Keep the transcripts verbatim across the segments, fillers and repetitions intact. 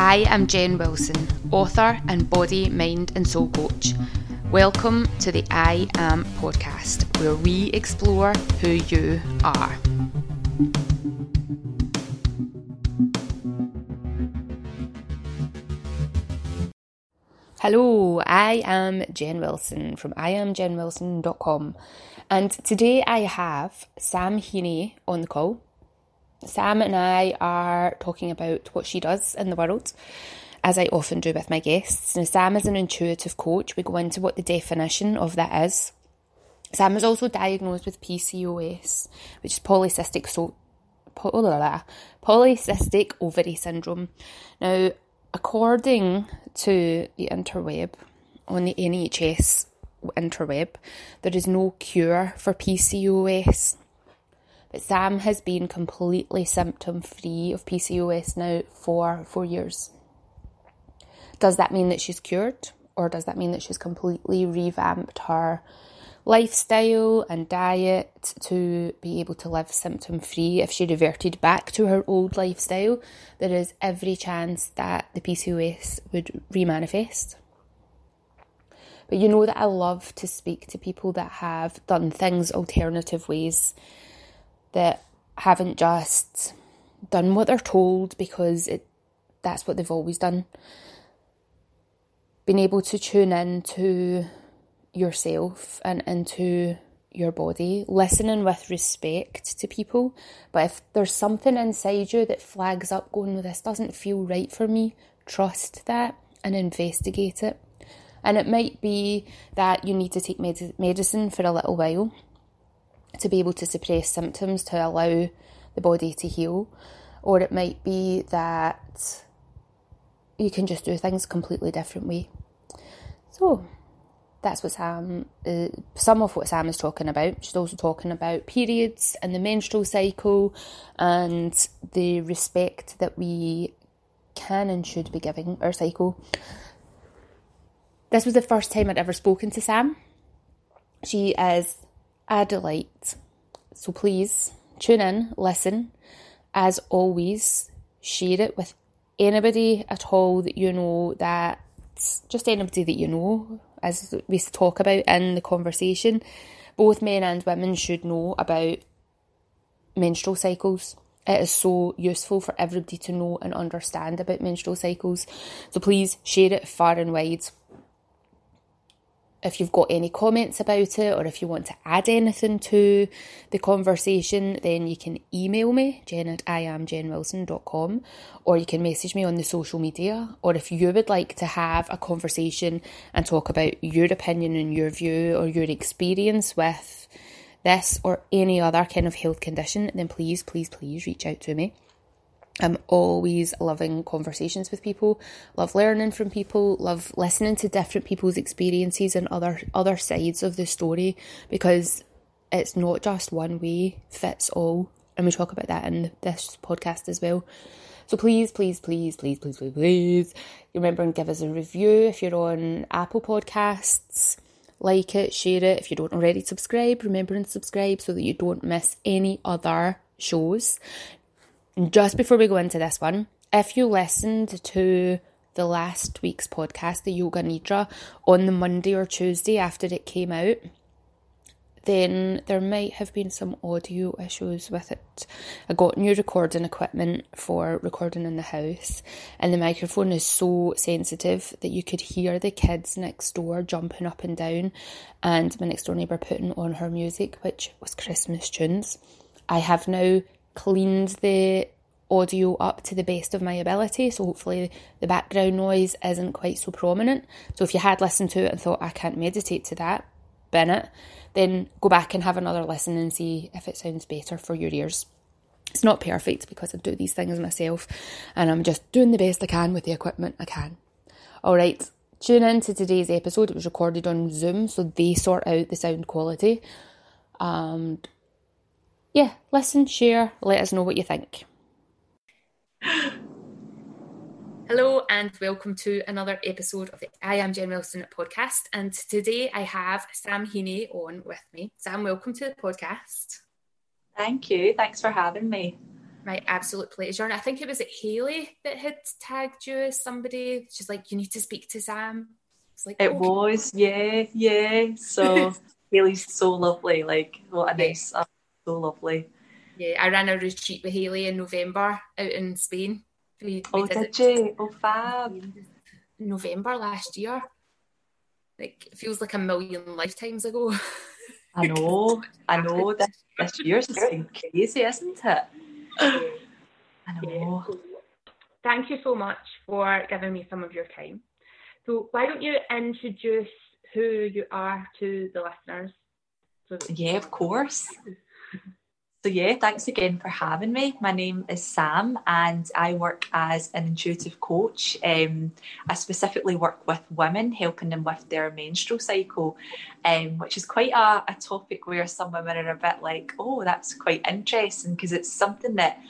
I am Jen Wilson, author and body, mind and soul coach. Welcome to the I Am podcast, where we explore who you are. Hello, I am Jen Wilson from I am Jen Wilson dot com, and today I have Sam Heaney on the call. Sam and I are talking about what she does in the world, as I often do with my guests. Now, Sam is an intuitive coach. We go into what the definition of that is. Sam is also diagnosed with P C O S, which is polycystic, so, poly, polycystic ovary syndrome. Now, according to the interweb, on the N H S interweb, there is no cure for P C O S. But Sam has been completely symptom-free of P C O S now for four years. Does that mean that she's cured? Or does that mean that she's completely revamped her lifestyle and diet to be able to live symptom-free? If she reverted back to her old lifestyle, there is every chance that the P C O S would remanifest. But you know that I love to speak to people that have done things alternative ways, that haven't just done what they're told because it that's what they've always done. Being able to tune in to yourself and into your body, listening with respect to people. But if there's something inside you that flags up going, well, this doesn't feel right for me, trust that and investigate it. And it might be that you need to take med- medicine for a little while to be able to suppress symptoms to allow the body to heal, or it might be that you can just do things a completely different way. So that's what Sam, uh, some of what Sam is talking about. She's also talking about periods and the menstrual cycle and the respect that we can and should be giving our cycle. This was the first time I'd ever spoken to Sam. She is a delight. So please tune in, listen. As always, share it with anybody at all that you know, that just anybody that you know, as we talk about in the conversation. Both men and women should know about menstrual cycles. It is so useful for everybody to know and understand about menstrual cycles. So please share it far and wide. If you've got any comments about it, or if you want to add anything to the conversation, then you can email me, Jen at I am Jen Wilson dot com, or you can message me on the social media. Or if you would like to have a conversation and talk about your opinion and your view or your experience with this or any other kind of health condition, then please, please, please reach out to me. I'm always loving conversations with people, love learning from people, love listening to different people's experiences and other other sides of the story, because it's not just one way fits all. And we talk about that in this podcast as well. So please, please, please, please, please, please, please, remember and give us a review if you're on Apple Podcasts. Like it, share it. If you don't already subscribe, remember and subscribe so that you don't miss any other shows. Just before we go into this one, if you listened to the last week's podcast, the Yoga Nidra, on the Monday or Tuesday after it came out, then there might have been some audio issues with it. I got new recording equipment for recording in the house, and the microphone is so sensitive that you could hear the kids next door jumping up and down, and my next door neighbour putting on her music, which was Christmas tunes. I have now cleaned the audio up to the best of my ability, so hopefully the background noise isn't quite so prominent. So if you had listened to it and thought, I can't meditate to that, bin it, then go back and have another listen and see if it sounds better for your ears. It's not perfect because I do these things myself, and I'm just doing the best I can with the equipment I can. Alright, tune in to today's episode. It was recorded on Zoom, so they sort out the sound quality. Um, Yeah, listen, share, let us know what you think. Hello and welcome to another episode of the I Am Jen Wilson podcast. And today I have Sam Heaney on with me. Sam, welcome to the podcast. Thank you. Thanks for having me. my absolute pleasure. And I think it was at Haley that had tagged you as somebody. She's like, you need to speak to Sam. It's like, it okay. was, yeah, yeah. So Haley's so lovely. Like, what a yeah. nice, uh, so lovely. Yeah, I ran a retreat with Haley in November out in Spain. We, oh, we did, did you? Oh, fab. November last year. Like, it feels like a million lifetimes ago. I know, I know. This, this year's been crazy, isn't it? I know. Thank you so much for giving me some of your time. So why don't you introduce who you are to the listeners? So yeah, of course. So yeah, thanks again for having me. My name is Sam and I work as an intuitive coach. Um, I specifically work with women, helping them with their menstrual cycle, um, which is quite a, a topic where some women are a bit like, oh, that's quite interesting, because it's something that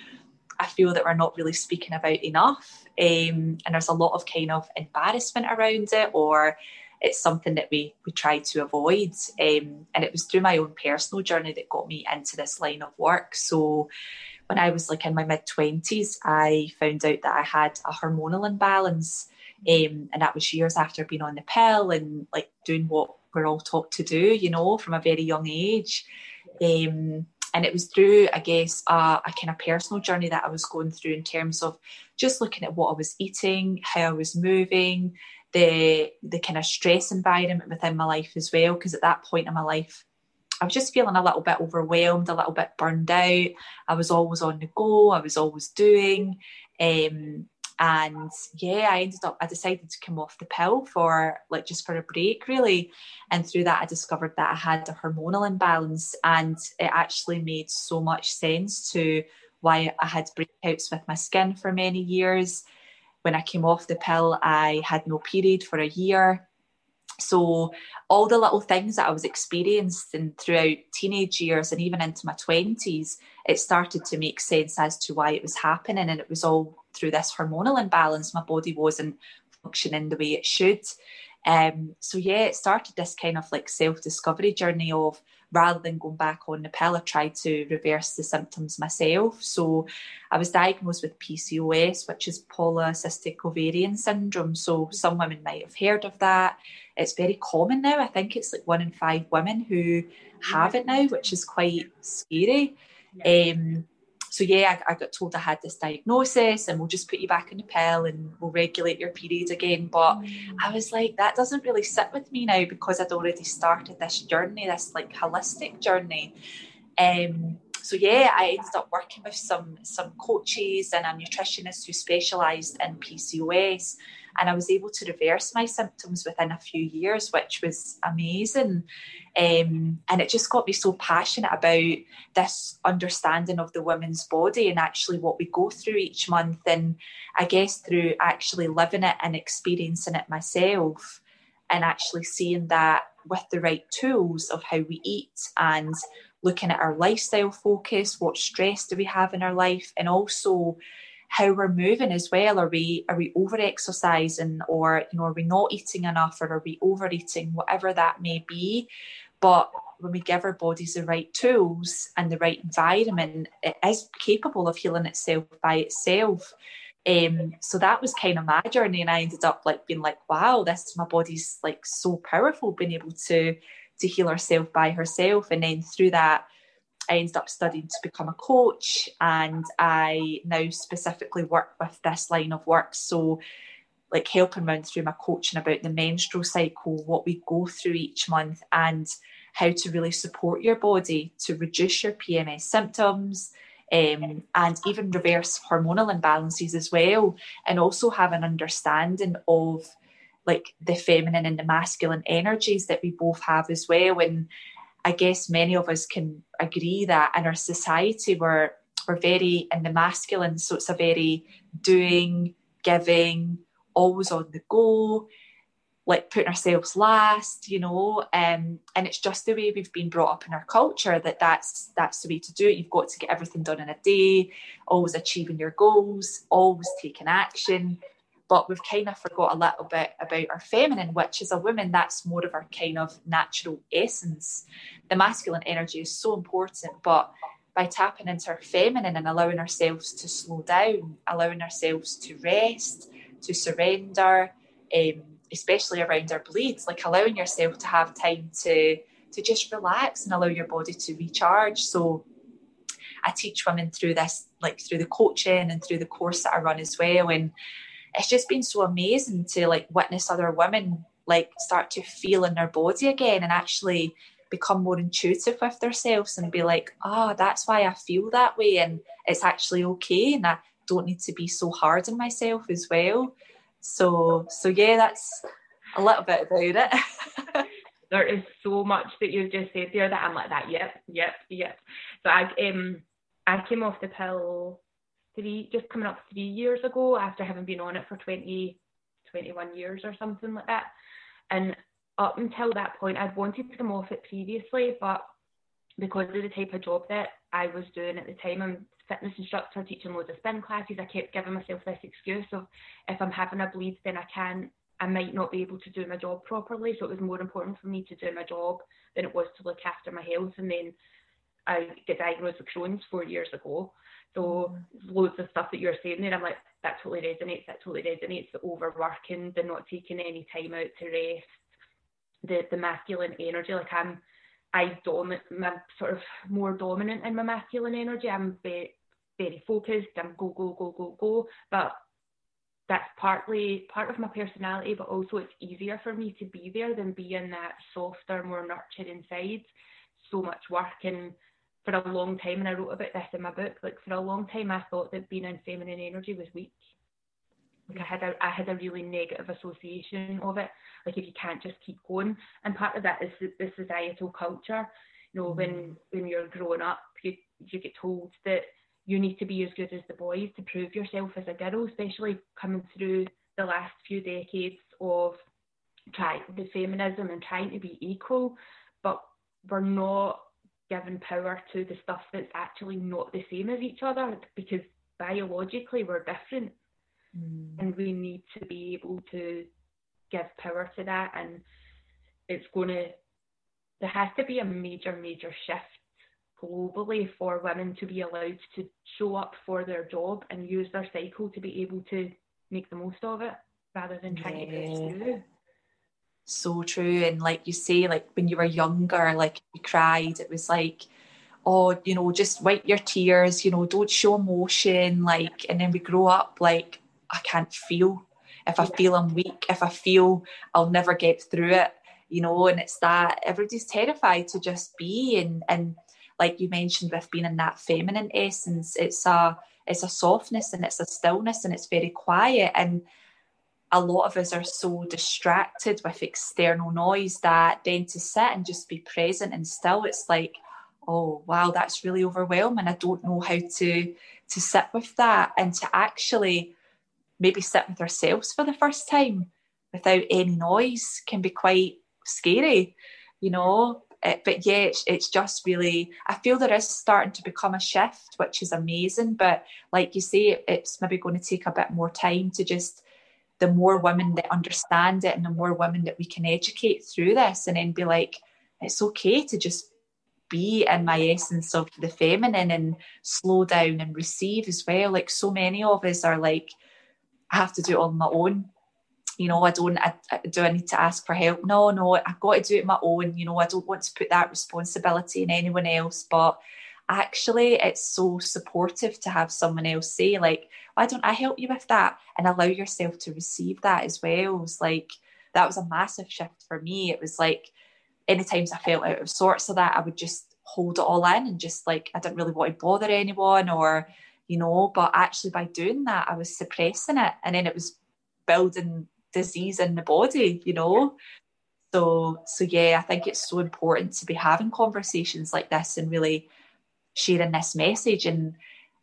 I feel that we're not really speaking about enough. Um, and there's a lot of kind of embarrassment around it, or it's something that we, we try to avoid. Um, and it was through my own personal journey that got me into this line of work. So when I was like in my mid-twenties, I found out that I had a hormonal imbalance. Um, and that was years after being on the pill and like doing what we're all taught to do, you know, from a very young age. Um, and it was through, I guess, uh, a kind of personal journey that I was going through in terms of just looking at what I was eating, how I was moving, the the kind of stress environment within my life as well, because at that point in my life I was just feeling a little bit overwhelmed, a little bit burned out. I was always on the go, I was always doing, um, and yeah, I ended up I decided to come off the pill for like just for a break really, and through that I discovered that I had a hormonal imbalance, and it actually made so much sense to why I had breakouts with my skin for many years. When I came off the pill, I had no period for a year. So all the little things that I was experiencing throughout teenage years and even into my twenties, it started to make sense as to why it was happening. And it was all through this hormonal imbalance. My body wasn't functioning the way it should. Um, so yeah, it started this kind of like self-discovery journey of, rather than going back on the pill, I tried to reverse the symptoms myself. So I was diagnosed with P C O S, which is polycystic ovarian syndrome. So some women might have heard of that. It's very common now. I think it's like one in five women who have it now, which is quite scary. Um, so yeah, I, I got told I had this diagnosis and we'll just put you back on the pill and we'll regulate your period again. But I was like, that doesn't really sit with me now, because I'd already started this journey, this like holistic journey. Um, so yeah, I ended up working with some, some coaches and a nutritionist who specialised in P C O S, and I was able to reverse my symptoms within a few years, which was amazing. Um, and it just got me so passionate about this understanding of the woman's body and actually what we go through each month. And I guess through actually living it and experiencing it myself, and actually seeing that with the right tools of how we eat and looking at our lifestyle focus, what stress do we have in our life, and also how we're moving as well. Are we are we over-exercising, or you know, are we not eating enough, or are we overeating, whatever that may be. But when we give our bodies the right tools and the right environment, it is capable of healing itself by itself. Um, so that was kind of my journey, and I ended up like being like, wow, this my body's like so powerful, being able to to heal herself by herself. And then through that I ended up studying to become a coach, and I now specifically work with this line of work. So like helping women through my coaching about the menstrual cycle, what we go through each month, and how to really support your body to reduce your P M S symptoms, um, and even reverse hormonal imbalances as well. And also have an understanding of like the feminine and the masculine energies that we both have as well. And I guess many of us can agree that in our society we're, we're very in the masculine, so it's a very doing, giving, always on the go, like putting ourselves last, you know, um, and it's just the way we've been brought up in our culture that that's, that's the way to do it. You've got to get everything done in a day, always achieving your goals, always taking action. But we've kind of forgot a little bit about our feminine, which is a woman, that's more of our kind of natural essence. The masculine energy is so important, but by tapping into our feminine and allowing ourselves to slow down, allowing ourselves to rest, to surrender, um, especially around our bleeds, like allowing yourself to have time to, to just relax and allow your body to recharge. So I teach women through this, like through the coaching and through the course that I run as well. And it's just been so amazing to like witness other women like start to feel in their body again and actually become more intuitive with themselves and be like, oh, that's why I feel that way. And it's actually okay. And I don't need to be so hard on myself as well. So, so yeah, that's a little bit about it. There is so much that you've just said there that I'm like that. Yep, yep, yep. So I um I came off the pill three, just coming up three years ago after having been on it for twenty, twenty-one years or something like that. And up until that point, I'd wanted to come off it previously, but because of the type of job that I was doing at the time, I'm a fitness instructor teaching loads of spin classes. I kept giving myself this excuse of if I'm having a bleed, then I can't. I might not be able to do my job properly, so it was more important for me to do my job than it was to look after my health. And then I get diagnosed with Crohn's four years ago. So mm. loads of stuff that you're saying there, I'm like, that totally resonates, that totally resonates, the overworking, the not taking any time out to rest, the, the masculine energy, like I'm, I dominant, I'm sort of more dominant in my masculine energy. I'm very, very focused, I'm go, go, go, go, go, but that's partly part of my personality, but also it's easier for me to be there than be in that softer, more nurturing side. So much work, and for a long time, and I wrote about this in my book, like for a long time I thought that being in feminine energy was weak. Like I had a, I had a really negative association of it, like if you can't just keep going. And part of that is the, the societal culture. You know, when when you're growing up, you you get told that you need to be as good as the boys to prove yourself as a girl, especially coming through the last few decades of trying the feminism and trying to be equal, but we're not giving power to the stuff that's actually not the same as each other, because biologically we're different. Mm. And we need to be able to give power to that, and it's going to, there has to be a major, major shift globally for women to be allowed to show up for their job and use their cycle to be able to make the most of it rather than trying yeah. to get through. So true. And like you say, like when you were younger, like you cried, it was like, oh, you know, just wipe your tears, you know, don't show emotion, like. And then we grow up like, I can't feel. If I feel, I'm weak. If I feel, I'll never get through it, you know. And it's that everybody's terrified to just be, and and like you mentioned, with being in that feminine essence, it's a it's a softness and it's a stillness and it's very quiet. And a lot of us are so distracted with external noise that then to sit and just be present and still, it's like, oh, wow, that's really overwhelming. I don't know how to, to sit with that, and to actually maybe sit with ourselves for the first time without any noise can be quite scary, you know. It, but yeah, it's, it's just really, I feel there is starting to become a shift, which is amazing. But like you say, it, it's maybe going to take a bit more time to just, the more women that understand it and the more women that we can educate through this, and then be like, it's okay to just be in my essence of the feminine and slow down and receive as well. Like so many of us are like, I have to do it on my own. You know, I don't, I, do I need to ask for help? No, no, I've got to do it my own. You know, I don't want to put that responsibility in anyone else. But actually, it's so supportive to have someone else say, like, why don't I help you with that? And allow yourself to receive that as well. It's like, that was a massive shift for me. It was like, any times I felt out of sorts of that, I would just hold it all in and just like, I didn't really want to bother anyone, or, you know. But actually by doing that, I was suppressing it. And then it was building disease in the body, you know. So so yeah, I think it's so important to be having conversations like this and really sharing this message and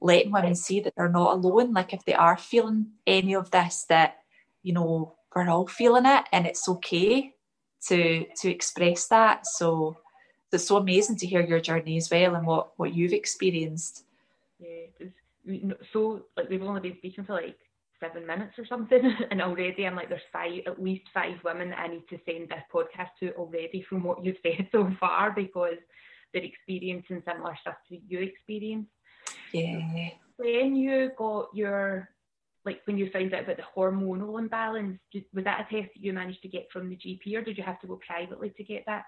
letting women see that they're not alone. Like if they are feeling any of this, that, you know, we're all feeling it, and it's okay to to express that. So it's so amazing to hear your journey as well, and what what you've experienced. Yeah, it's so, like, we've only been speaking for like seven minutes or something, and already I'm like, there's five at least five women I need to send this podcast to already from what you've said so far, because they're experiencing similar stuff to you experience. Yeah. When you got your, like when you found out about the hormonal imbalance, was that a test that you managed to get from the G P, or did you have to go privately to get that?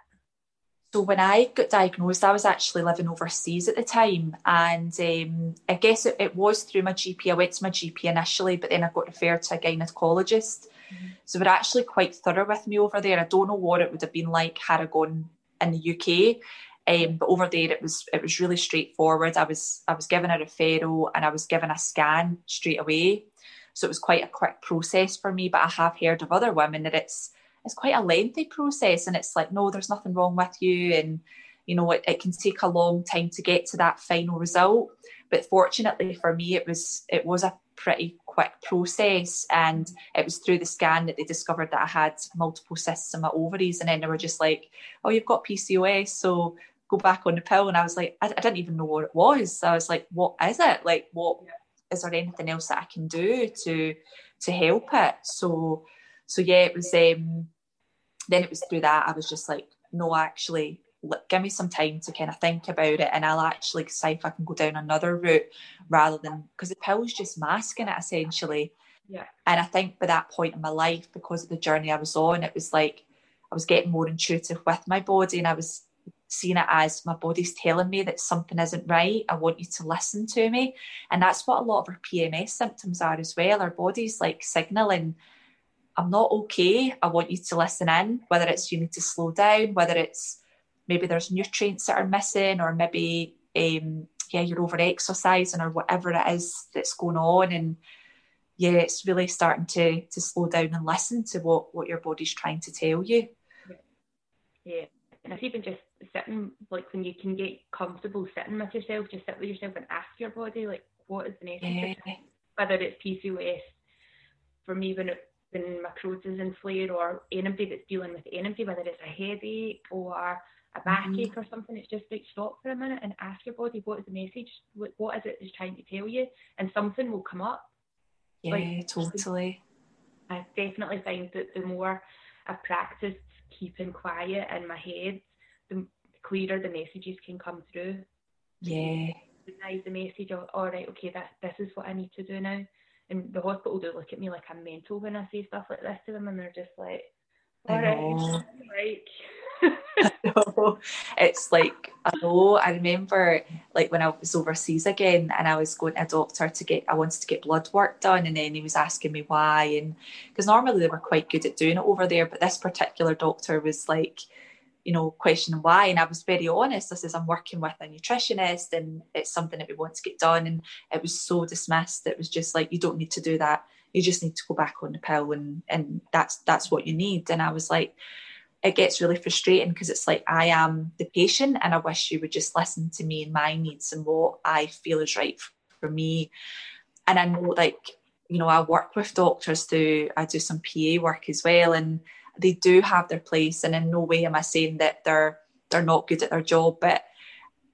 So when I got diagnosed, I was actually living overseas at the time, and um, I guess it, it was through my G P. I went to my G P initially, but then I got referred to a gynaecologist. Mm-hmm. So they're actually quite thorough with me over there. I don't know what it would have been like had I gone in the U K, um, but over there it was it was really straightforward. I was I was given a referral and I was given a scan straight away. So it was quite a quick process for me, but I have heard of other women that it's it's quite a lengthy process, and it's like, no, there's nothing wrong with you, and you know it, it can take a long time to get to that final result. But fortunately for me, it was it was a pretty quick process, and it was through the scan that they discovered that I had multiple cysts in my ovaries, and then they were just like, oh, you've got P C O S, so go back on the pill. And I was like, I, I didn't even know what it was. I was like, what is it? Like, what is there anything else that I can do to to help it? So so yeah, it was um then it was through that I was just like, no, actually, give me some time to kind of think about it, and I'll actually see if I can go down another route rather than, because the pill's just masking it essentially. Yeah. And I think by that point in my life, because of the journey I was on, it was like I was getting more intuitive with my body, and I was seeing it as my body's telling me that something isn't right. I want you to listen to me. And that's what a lot of our P M S symptoms are as well. Our body's like signalling, I'm not okay, I want you to listen in, whether it's you need to slow down, whether it's maybe there's nutrients that are missing, or maybe um, yeah, you're over-exercising or whatever it is that's going on. And yeah, it's really starting to to slow down and listen to what, what your body's trying to tell you. Yeah, and it's even just sitting, like when you can get comfortable sitting with yourself, just sit with yourself and ask your body, like, what is the next thing? Yeah. Whether it's P C O S, for me, when it and my Crohn's is in flare, or anybody that's dealing with anybody, whether it's a headache or a backache mm. or something, it's just like stop for a minute and ask your body, what is the message, what, what is it that's trying to tell you, and something will come up. Yeah, like, totally. I definitely find that the more I practice keeping quiet in my head, the clearer the messages can come through. Yeah. Recognize the message, oh, all right, okay, that this is what I need to do now. And the hospital do look at me like I'm mental when I say stuff like this to them, and they're just like, all right, like it's like, I know, I remember like when I was overseas again, and I was going to a doctor to get, I wanted to get blood work done, and then he was asking me why, and because normally they were quite good at doing it over there, but this particular doctor was like, you know, questioning why. And I was very honest. I says, I'm working with a nutritionist and it's something that we want to get done. And it was so dismissed. It was just like, you don't need to do that. You just need to go back on the pill, and, and that's that's what you need. And I was like, it gets really frustrating, because it's like, I am the patient and I wish you would just listen to me and my needs and what I feel is right for me. And I know, like, you know, I work with doctors through, I do some P A work as well, and they do have their place, and in no way am I saying that they're they're not good at their job, but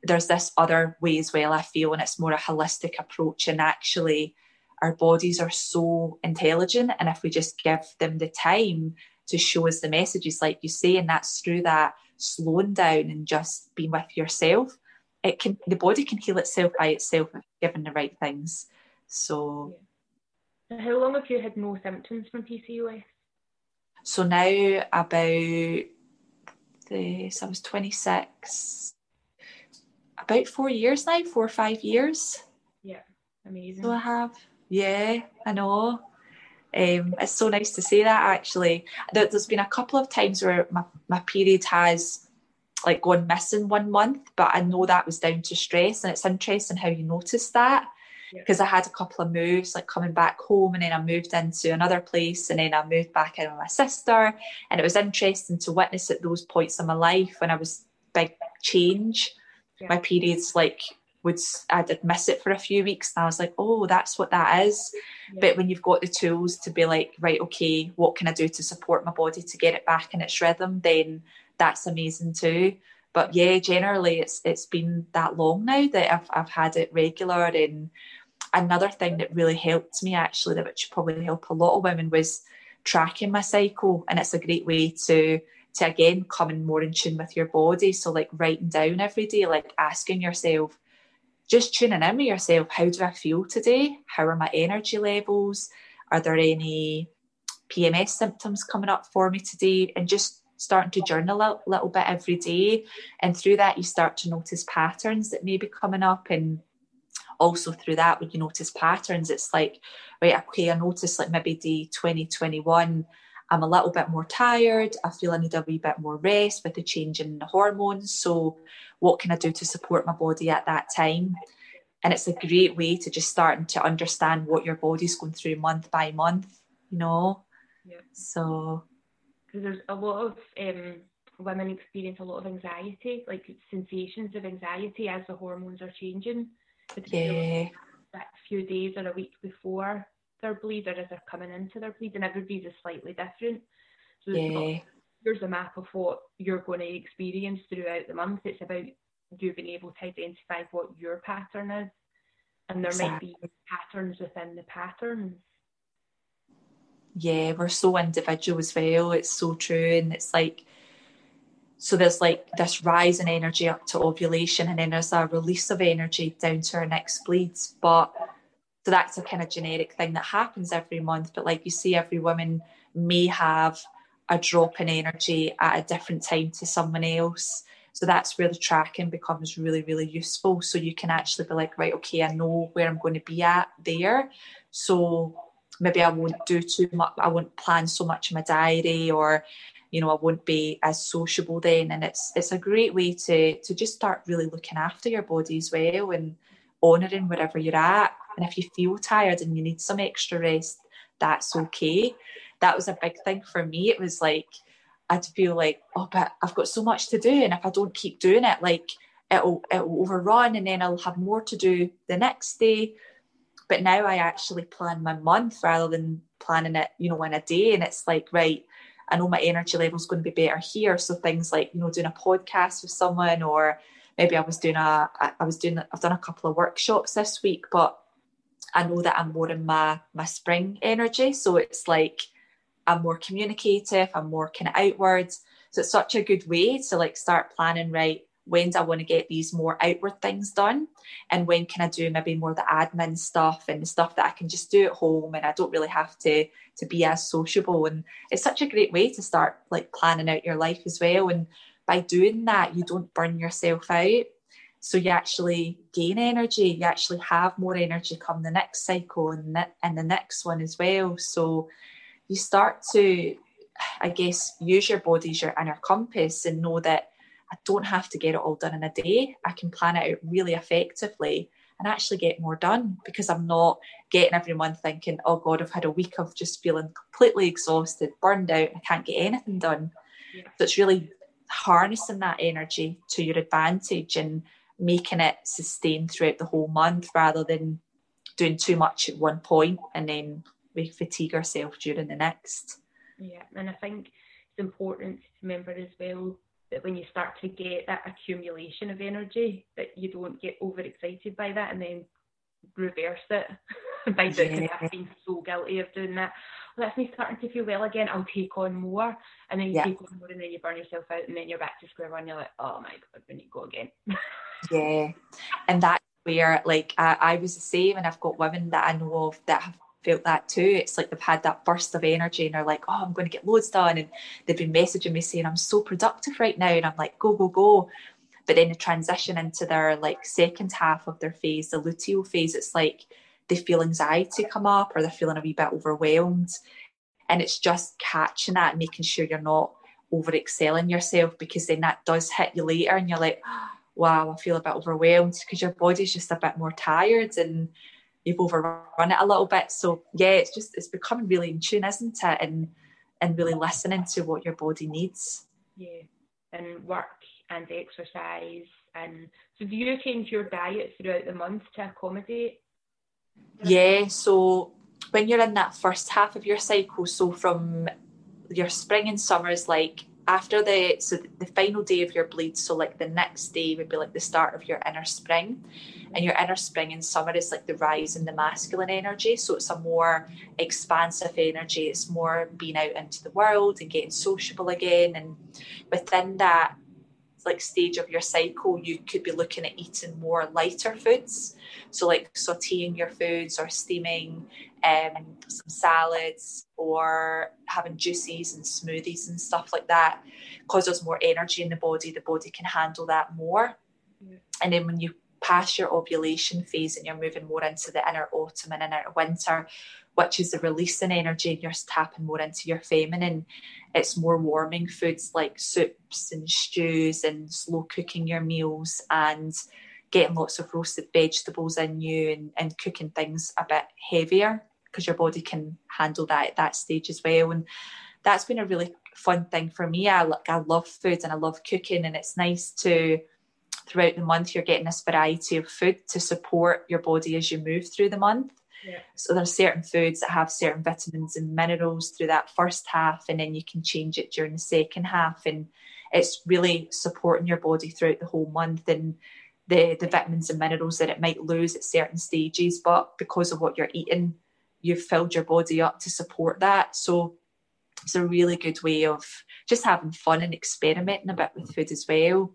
there's this other way as well, I feel, and it's more a holistic approach. And actually our bodies are so intelligent, and if we just give them the time to show us the messages, like you say, and that's through that slowing down and just being with yourself, it can, the body can heal itself by itself if given the right things. So how long have you had no symptoms from P C O S? So now about this, I was twenty-six, about four years now, four or five years. Yeah, amazing. So I have, yeah, I know. Um, it's so nice to say that, actually. There, there's been a couple of times where my, my period has like gone missing one month, but I know that was down to stress, and it's interesting how you notice that. Because I had a couple of moves, like coming back home, and then I moved into another place, and then I moved back in with my sister, and it was interesting to witness at those points in my life when I was big change. Yeah. My periods, like, would I did miss it for a few weeks, and I was like, oh, that's what that is. Yeah. But when you've got the tools to be like, right, okay, what can I do to support my body to get it back in its rhythm, then that's amazing too. But yeah, generally it's it's been that long now that I've I've had it regular. And another thing that really helped me, actually, that which probably helped a lot of women, was tracking my cycle. And it's a great way to to, again, coming more in tune with your body. So like writing down every day, like asking yourself, just tuning in with yourself, how do I feel today? How are my energy levels? Are there any P M S symptoms coming up for me today? And just starting to journal a little bit every day. And through that, you start to notice patterns that may be coming up. And also through that, when you notice patterns, it's like, right, okay, I noticed like maybe day twenty, twenty-one, I'm a little bit more tired. I feel I need a wee bit more rest with the change in the hormones. So what can I do to support my body at that time? And it's a great way to just starting to understand what your body's going through month by month, you know? Yeah. So... because there's a lot of um, women experience a lot of anxiety, like sensations of anxiety as the hormones are changing. Yeah. That few days or a week before their bleed, or as they're coming into their bleed, and everybody's is slightly different. So yeah. Here's a map of what you're going to experience throughout the month. It's about you being able to identify what your pattern is, and there exactly. might be patterns within the patterns. Yeah, we're so individual as well. It's so true. And it's like, so there's like this rise in energy up to ovulation, and then there's a release of energy down to our next bleeds. But so that's a kind of generic thing that happens every month. But like you see, every woman may have a drop in energy at a different time to someone else. So that's where the tracking becomes really, really useful. So you can actually be like, right, okay, I know where I'm going to be at there. So maybe I won't do too much, I won't plan so much in my diary, or, you know, I won't be as sociable then. And it's it's a great way to to just start really looking after your body as well, and honouring wherever you're at. And if you feel tired and you need some extra rest, that's okay. That was a big thing for me. It was like, I'd feel like, oh, but I've got so much to do, and if I don't keep doing it, like, it'll, it'll overrun, and then I'll have more to do the next day. But now I actually plan my month rather than planning it, you know, in a day. And it's like, right, I know my energy level is going to be better here. So things like, you know, doing a podcast with someone, or maybe I was doing a, I was doing, I've done a couple of workshops this week, but I know that I'm more in my, my spring energy. So it's like, I'm more communicative, I'm more kind of outwards. So it's such a good way to like start planning, right, when do I want to get these more outward things done? And when can I do maybe more of the admin stuff and the stuff that I can just do at home, and I don't really have to to be as sociable? And it's such a great way to start like planning out your life as well. And by doing that, you don't burn yourself out. So you actually gain energy. You actually have more energy come the next cycle and the, and the next one as well. So you start to, I guess, use your body as your inner compass and know that I don't have to get it all done in a day. I can plan it out really effectively and actually get more done, because I'm not getting every month thinking, oh God, I've had a week of just feeling completely exhausted, burned out, and I can't get anything done. Yeah. So it's really harnessing that energy to your advantage and making it sustained throughout the whole month, rather than doing too much at one point and then we fatigue ourselves during the next. Yeah, and I think it's important to remember as well, that when you start to get that accumulation of energy, that you don't get overexcited by that and then reverse it by doing, I've been so guilty of doing that. Well, that's me starting to feel well again, I'll take on more. And then you yeah. take on more, and then you burn yourself out, and then you're back to square one. You're like, oh my God, we need to go again. Yeah. And that's where, like, I, I was the same, and I've got women that I know of that have felt that too. It's like they've had that burst of energy and they're like, oh, I'm going to get loads done, and they've been messaging me saying, I'm so productive right now, and I'm like, go go go. But then the transition into their like second half of their phase, the luteal phase, it's like they feel anxiety come up, or they're feeling a wee bit overwhelmed. And it's just catching that and making sure you're not over excelling yourself, because then that does hit you later and you're like, wow, I feel a bit overwhelmed, because your body's just a bit more tired and you've overrun it a little bit. So yeah, it's just, it's becoming really in tune, isn't it? And and really listening to what your body needs. Yeah, and work and exercise. And so do you change your diet throughout the month to accommodate? Yeah, so when you're in that first half of your cycle, so from your spring and summer is like after the so the final day of your bleed, so like the next day would be like the start of your inner spring, and your inner spring in summer is like the rise in the masculine energy, so it's a more expansive energy, it's more being out into the world and getting sociable again. And within that like stage of your cycle, you could be looking at eating more lighter foods, so like sauteing your foods or steaming um, some salads or having juices and smoothies and stuff like that, because there's more energy in the body, the body can handle that more. Mm. And then when you pass your ovulation phase and you're moving more into the inner autumn and inner winter, which is the releasing energy, and you're tapping more into your feminine, it's more warming foods like soups and stews and slow cooking your meals and getting lots of roasted vegetables in you, and, and cooking things a bit heavier because your body can handle that at that stage as well. And that's been a really fun thing for me. I like I love food and I love cooking, and it's nice to throughout the month you're getting this variety of food to support your body as you move through the month. Yeah. So there's certain foods that have certain vitamins and minerals through that first half, and then you can change it during the second half, and it's really supporting your body throughout the whole month, and the, the vitamins and minerals that it might lose at certain stages, but because of what you're eating you've filled your body up to support that. So it's a really good way of just having fun and experimenting a bit with food as well.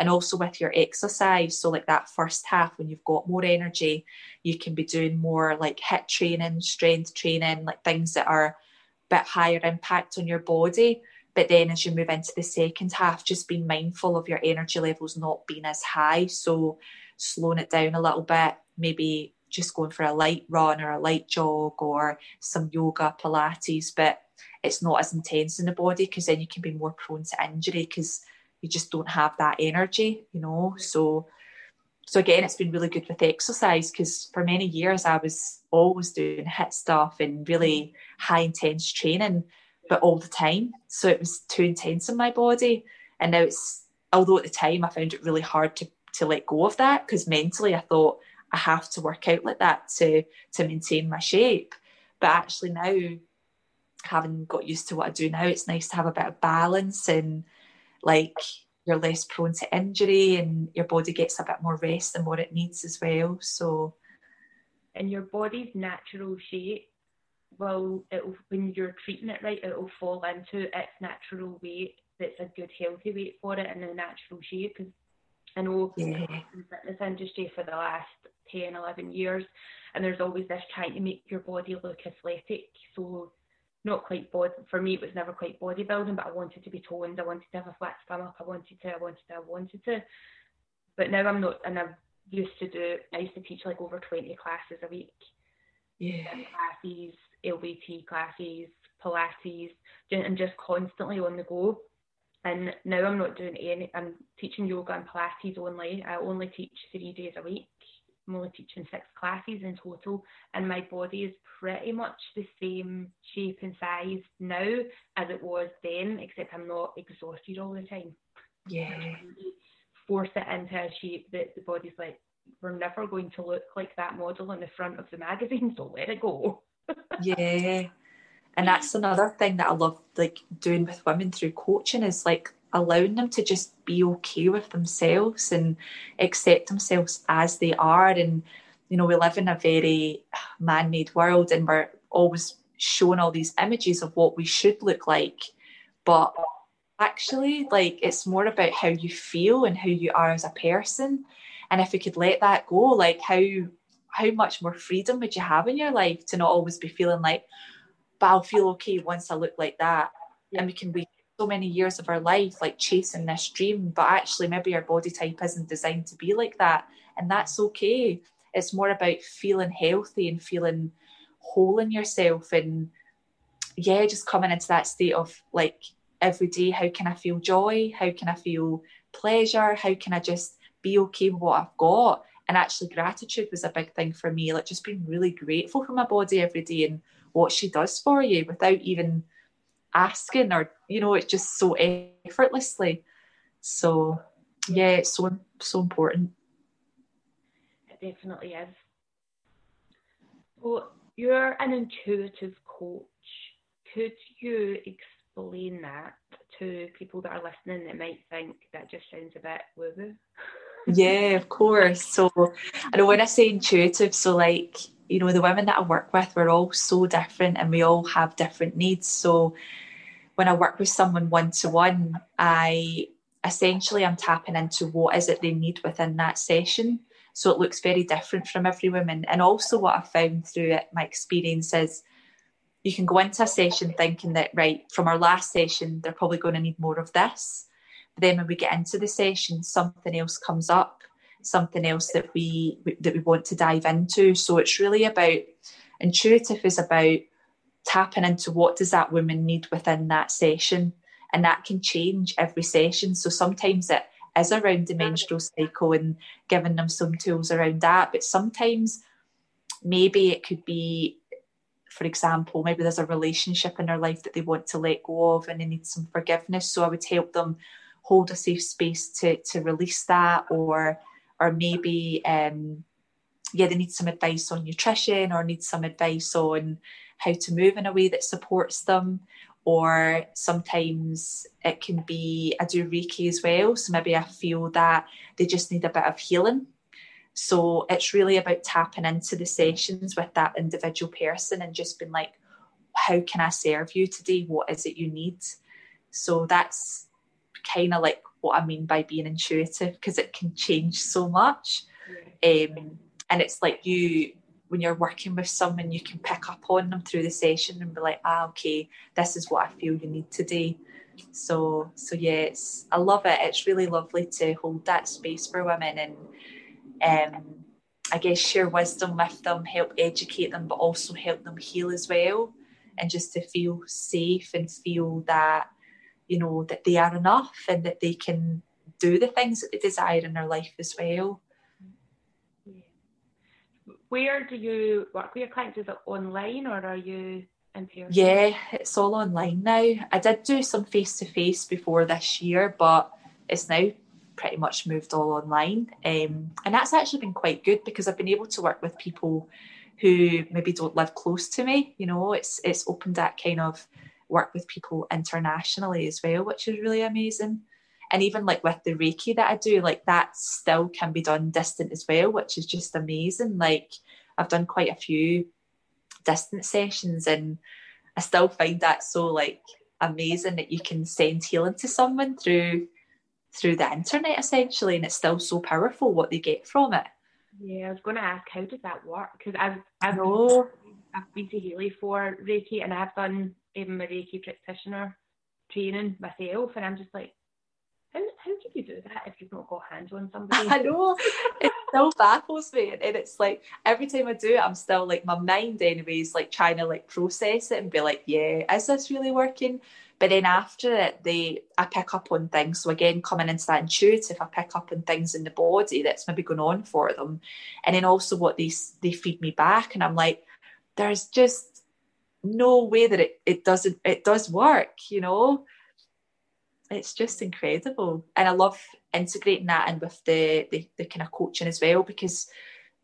And also with your exercise, so like that first half when you've got more energy, you can be doing more like H I I T training, strength training, like things that are a bit higher impact on your body. But then as you move into the second half, just being mindful of your energy levels not being as high, so slowing it down a little bit, maybe just going for a light run or a light jog or some yoga, Pilates, but it's not as intense in the body, because then you can be more prone to injury because you just don't have that energy, you know. So so again, it's been really good with exercise, because for many years I was always doing H I I T stuff and really high intense training, but all the time, so it was too intense in my body. And now it's, although at the time I found it really hard to to let go of that, because mentally I thought I have to work out like that to to maintain my shape. But actually now, having got used to what I do now, it's nice to have a bit of balance, and like you're less prone to injury, and your body gets a bit more rest than what it needs as well. So, and your body's natural shape, well, it'll, when you're treating it right, it'll fall into its natural weight. That's a good healthy weight for it, and a natural shape. Because I know yeah. in the fitness industry for the last ten, eleven years, and there's always this trying to make your body look athletic. So not quite body, for me it was never quite bodybuilding, but I wanted to be toned, I wanted to have a flat stomach, I wanted to, I wanted to, I wanted to. But now I'm not, and I used to do, I used to teach like over twenty classes a week. Yeah. Classes, L B T classes, Pilates, and just constantly on the go. And now I'm not doing any, I'm teaching yoga and Pilates only. I only teach three days a week. I'm only teaching six classes in total, and my body is pretty much the same shape and size now as it was then, except I'm not exhausted all the time. Yeah. Force it into a shape that the body's like, we're never going to look like that model on the front of the magazine, so let it go. Yeah. And that's another thing that I love like doing with women through coaching, is like allowing them to just be okay with themselves and accept themselves as they are. And you know, we live in a very man-made world, and we're always shown all these images of what we should look like, but actually like it's more about how you feel and how you are as a person. And if we could let that go, like how how much more freedom would you have in your life to not always be feeling like, but I'll feel okay once I look like that. Yeah. And we can be so many years of our life like chasing this dream, but actually maybe our body type isn't designed to be like that, and that's okay. It's more about feeling healthy and feeling whole in yourself, and yeah, just coming into that state of like every day, how can I feel joy, how can I feel pleasure, how can I just be okay with what I've got. And actually gratitude was a big thing for me, like just being really grateful for my body every day and what she does for you without even asking, or you know, it's just so effortlessly. So yeah, it's so so important. It definitely is. Well, you're an intuitive coach. Could you explain that to people that are listening that might think that just sounds a bit woo-woo? Yeah, of course. So I know when I say intuitive, so like, you know, the women that I work with, we're all so different and we all have different needs. So when I work with someone one-to-one, I essentially I'm tapping into what is it they need within that session. So it looks very different from every woman. And also what I've found through it, my experience is you can go into a session thinking that, right, from our last session, they're probably going to need more of this. But then when we get into the session, something else comes up, something else that we that we want to dive into. So it's really about, intuitive is about tapping into what does that woman need within that session. And that can change every session. So sometimes it is around the menstrual cycle and giving them some tools around that. But sometimes maybe it could be, for example, maybe there's a relationship in their life that they want to let go of and they need some forgiveness. So I would help them hold a safe space to to release that, or or maybe um, yeah, they need some advice on nutrition or need some advice on how to move in a way that supports them. Or sometimes it can be, I do Reiki as well. So maybe I feel that they just need a bit of healing. So it's really about tapping into the sessions with that individual person and just being like, how can I serve you today? What is it you need? So that's kind of like what I mean by being intuitive, because it can change so much. Um, and it's like you... when you're working with someone, you can pick up on them through the session and be like, ah, okay, this is what I feel you need today. So, so yeah, it's, I love it. It's really lovely to hold that space for women and um, I guess share wisdom with them, help educate them, but also help them heal as well. And just to feel safe and feel that, you know, that they are enough and that they can do the things that they desire in their life as well. Where do you work with your clients? Is it online or are you in person? Yeah, it's all online now. I did do some face-to-face before this year, but it's now pretty much moved all online. Um, and that's actually been quite good because I've been able to work with people who maybe don't live close to me. You know, it's it's opened that kind of work with people internationally as well, which is really amazing. And even like with the Reiki that I do, like that still can be done distant as well, which is just amazing. Like I've done quite a few distant sessions and I still find that so like amazing that you can send healing to someone through through the internet essentially, and it's still so powerful what they get from it. Yeah, I was going to ask, how does that work? Because I've, I've, oh. I've been to Healy for Reiki and I've done even my Reiki practitioner training myself, and I'm just like, How, how do you do that if you've not got hands on somebody? I know, it still baffles me, and, and it's like every time I do it I'm still like, my mind anyway is like trying to like process it and be like, yeah, is this really working? But then after it they I pick up on things. So again, coming into that intuitive, I pick up on things in the body that's maybe going on for them, and then also what they, they feed me back, and I'm like, there's just no way that it, it doesn't it does work, you know. It's just incredible, and I love integrating that in with the, the the kind of coaching as well, because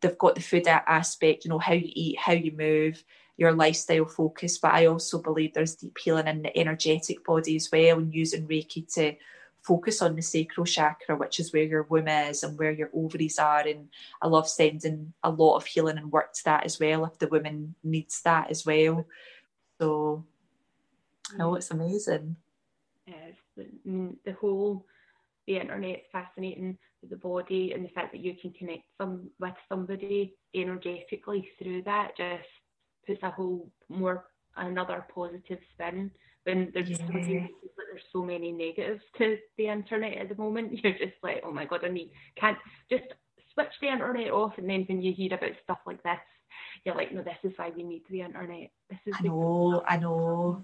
they've got the food aspect, you know, how you eat, how you move, your lifestyle focus, but I also believe there's deep healing in the energetic body as well, and using Reiki to focus on the sacral chakra, which is where your womb is and where your ovaries are, and I love sending a lot of healing and work to that as well if the woman needs that as well. So no, it's amazing. Yes, the, the whole the internet's fascinating, the body and the fact that you can connect some with somebody energetically through that just puts a whole more another positive spin when there's, yeah. so many, there's so many negatives to the internet at the moment. You're just like, oh my god, I need can't just switch the internet off. And then when you hear about stuff like this, you're like, no, this is why we need the internet. This is I know I know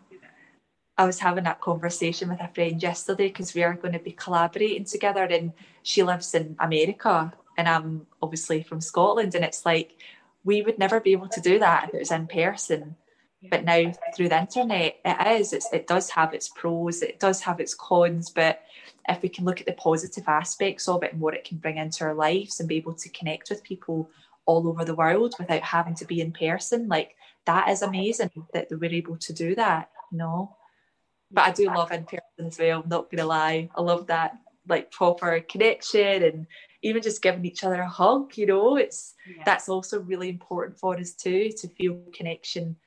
I was having that conversation with a friend yesterday because we are going to be collaborating together, and she lives in America and I'm obviously from Scotland, and it's like we would never be able to do that if it was in person. But now through the internet it is, it's, it does have its pros, it does have its cons, but if we can look at the positive aspects of it and what it can bring into our lives and be able to connect with people all over the world without having to be in person, like that is amazing that we're able to do that, you know. But I do love in-person as well, not going to lie. I love that, like, proper connection and even just giving each other a hug, you know. It's yeah. That's also really important for us too, to feel connection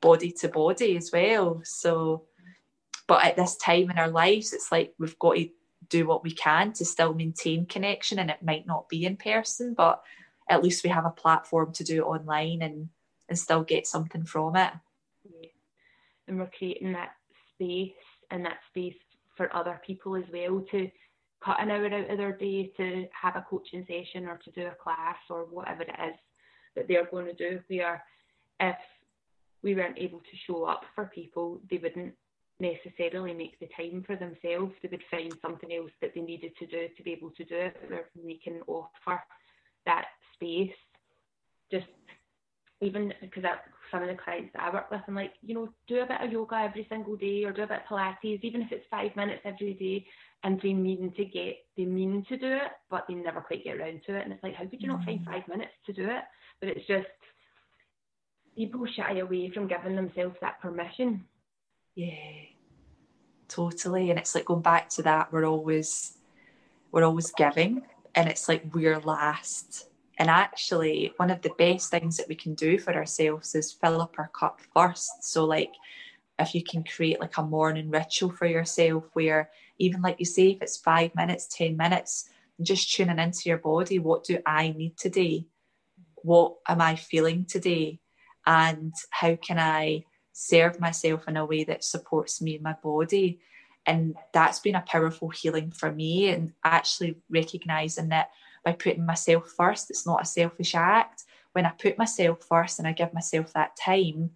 body to body as well. So, but at this time in our lives, it's like we've got to do what we can to still maintain connection, and it might not be in person, but at least we have a platform to do it online and, and still get something from it. Yeah. And we're creating that space, and that space for other people as well to cut an hour out of their day to have a coaching session or to do a class or whatever it is that they're going to do. We are, if we weren't able to show up for people, they wouldn't necessarily make the time for themselves. They would find something else that they needed to do to be able to do it, where we can offer that space. Just even because that's some of the clients that I work with, I'm like, you know, do a bit of yoga every single day, or do a bit of Pilates, even if it's five minutes every day. And they mean to get, they mean to do it, but they never quite get around to it. And it's like, how could you not find five minutes to do it? But it's just, people shy away from giving themselves that permission. Yeah, totally. And it's like, going back to that, we're always, we're always giving, and it's like, we're last. And actually, one of the best things that we can do for ourselves is fill up our cup first. So, like, if you can create like a morning ritual for yourself where, even like you say, if it's five minutes, ten minutes, just tuning into your body. What do I need today? What am I feeling today? And how can I serve myself in a way that supports me and my body? And that's been a powerful healing for me, and actually recognizing that by putting myself first, it's not a selfish act. When I put myself first and I give myself that time,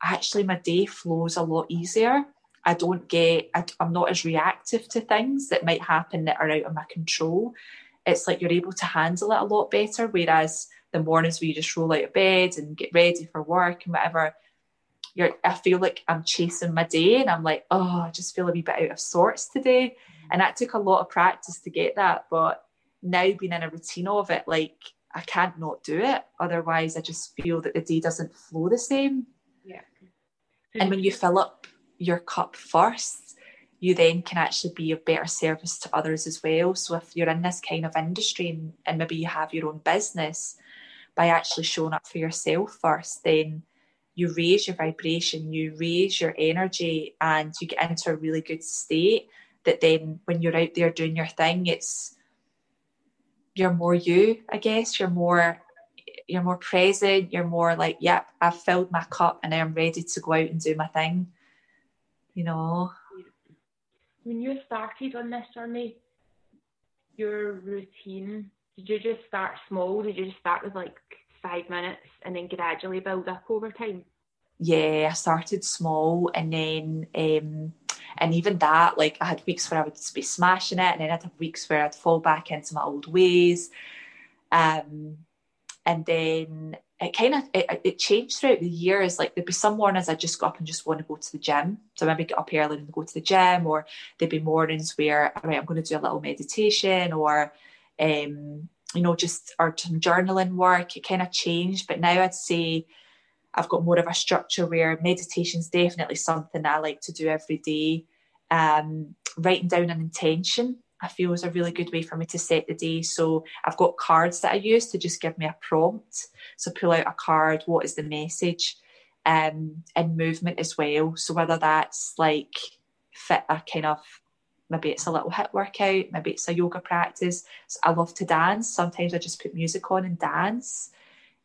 actually my day flows a lot easier. I don't get, I, I'm not as reactive to things that might happen that are out of my control. It's like you're able to handle it a lot better, whereas the mornings where you just roll out of bed and get ready for work and whatever, you're, I feel like I'm chasing my day, and I'm like, oh, I just feel a wee bit out of sorts today. And that took a lot of practice to get that, but now being in a routine of it, like, I can't not do it, otherwise I just feel that the day doesn't flow the same. Yeah. And when you fill up your cup first, you then can actually be of better service to others as well. So if you're in this kind of industry and, and maybe you have your own business, by actually showing up for yourself first, then you raise your vibration, you raise your energy, and you get into a really good state that then when you're out there doing your thing, it's, you're more you, I guess. You're more you're more present, you're more like, yep, I've filled my cup and I'm ready to go out and do my thing, you know. When you started on this journey, your routine, did you just start small? Did you just start with like five minutes and then gradually build up over time? Yeah, I started small, and then, um, and even that, like, I had weeks where I would just be smashing it, and then I'd have weeks where I'd fall back into my old ways. Um... And then it kind of, it, it changed throughout the years. Like, there'd be some mornings I just got up and just want to go to the gym. So I maybe get up early and go to the gym, or there'd be mornings where, all right, I'm going to do a little meditation, or, um, you know, just, or some journaling work. It kind of changed. But now I'd say I've got more of a structure where meditation's definitely something that I like to do every day. Um, writing down an intention, I feel, is a really good way for me to set the day. So I've got cards that I use to just give me a prompt. So pull out a card, what is the message? Um, and movement as well. So whether that's like fit a kind of, maybe it's a little HIIT workout, maybe it's a yoga practice. So I love to dance. Sometimes I just put music on and dance.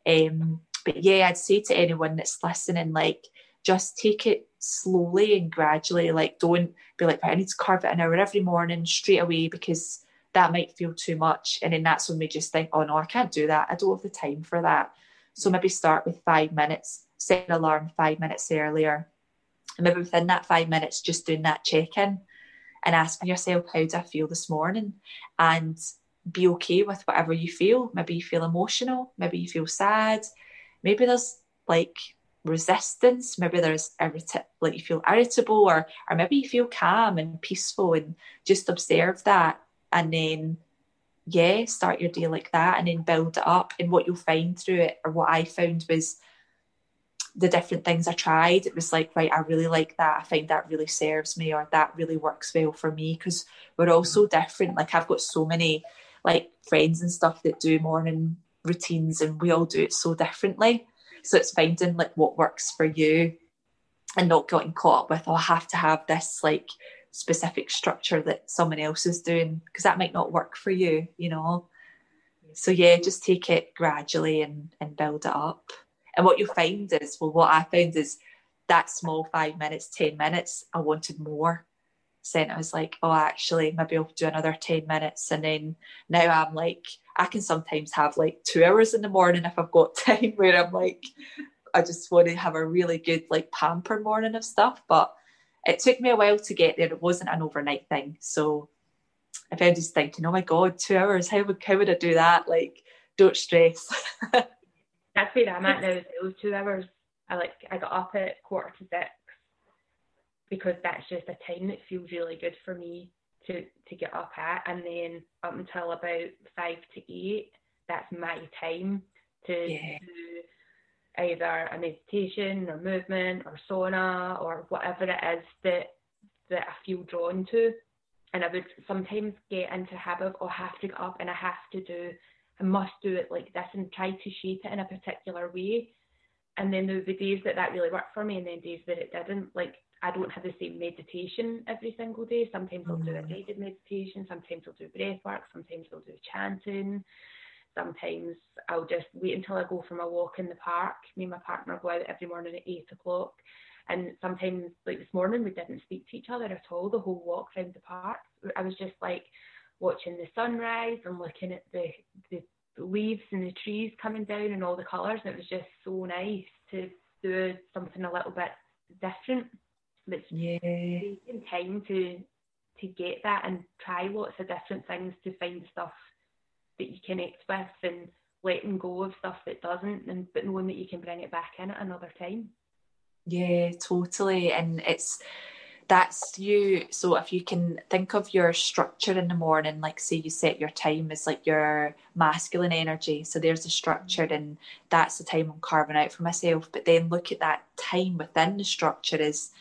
Um, but yeah, I'd say to anyone that's listening, like, just take it slowly and gradually. Like, don't be like, right, I need to carve it an hour every morning straight away, because that might feel too much. And then that's when we just think, oh no, I can't do that, I don't have the time for that. So maybe start with five minutes, set an alarm five minutes earlier. And maybe within that five minutes, just doing that check-in and asking yourself, how do I feel this morning? And be okay with whatever you feel. Maybe you feel emotional, maybe you feel sad, maybe there's like resistance, maybe there's irrit- like you feel irritable, or or maybe you feel calm and peaceful, and just observe that. And then, yeah, start your day like that, and then build it up. And what you'll find through it, or what I found, was the different things I tried, it was like, right, I really like that. I find that really serves me, or that really works well for me, because we're all so different. Like, I've got so many like friends and stuff that do morning routines, and we all do it so differently. So it's finding like what works for you and not getting caught up with, oh, I have to have this like specific structure that someone else is doing, because that might not work for you, you know? So yeah, just take it gradually and, and build it up. And what you'll find is, well, what I found is that small five minutes, ten minutes, I wanted more. So then I was like, oh, actually, maybe I'll do another ten minutes. And then now I'm like, I can sometimes have like two hours in the morning if I've got time, where I'm like, I just want to have a really good like pamper morning of stuff. But it took me a while to get there. It wasn't an overnight thing. So if I'm just thinking, oh my God, two hours, how would, how would I do that? Like, don't stress. That's where I'm at now. It was two hours. I like I got up at quarter to six because that's just a time that feels really good for me to, to get up at. And then up until about five to eight, that's my time to yeah. do either a meditation or movement or sauna or whatever it is that that I feel drawn to. And I would sometimes get into habit, or have to get up and I have to do, I must do it like this, and try to shape it in a particular way. And then there would be days that that really worked for me, and then days that it didn't. Like, I don't have the same meditation every single day. Sometimes mm-hmm. I'll do a guided meditation, sometimes I'll do breath work, sometimes I'll do chanting, sometimes I'll just wait until I go for my walk in the park. Me and my partner go out every morning at eight o'clock, and sometimes, like this morning, we didn't speak to each other at all the whole walk around the park. I was just like watching the sunrise and looking at the, the leaves and the trees coming down and all the colours, and it was just so nice to do something a little bit different. But yeah, taking time to to get that and try lots of different things to find stuff that you connect with, and letting go of stuff that doesn't, and but knowing that you can bring it back in at another time. Yeah, totally. And it's that's you. So if you can think of your structure in the morning, like say you set your time as like your masculine energy, so there's the structure, and that's the time I'm carving out for myself. But then look at that time within the structure is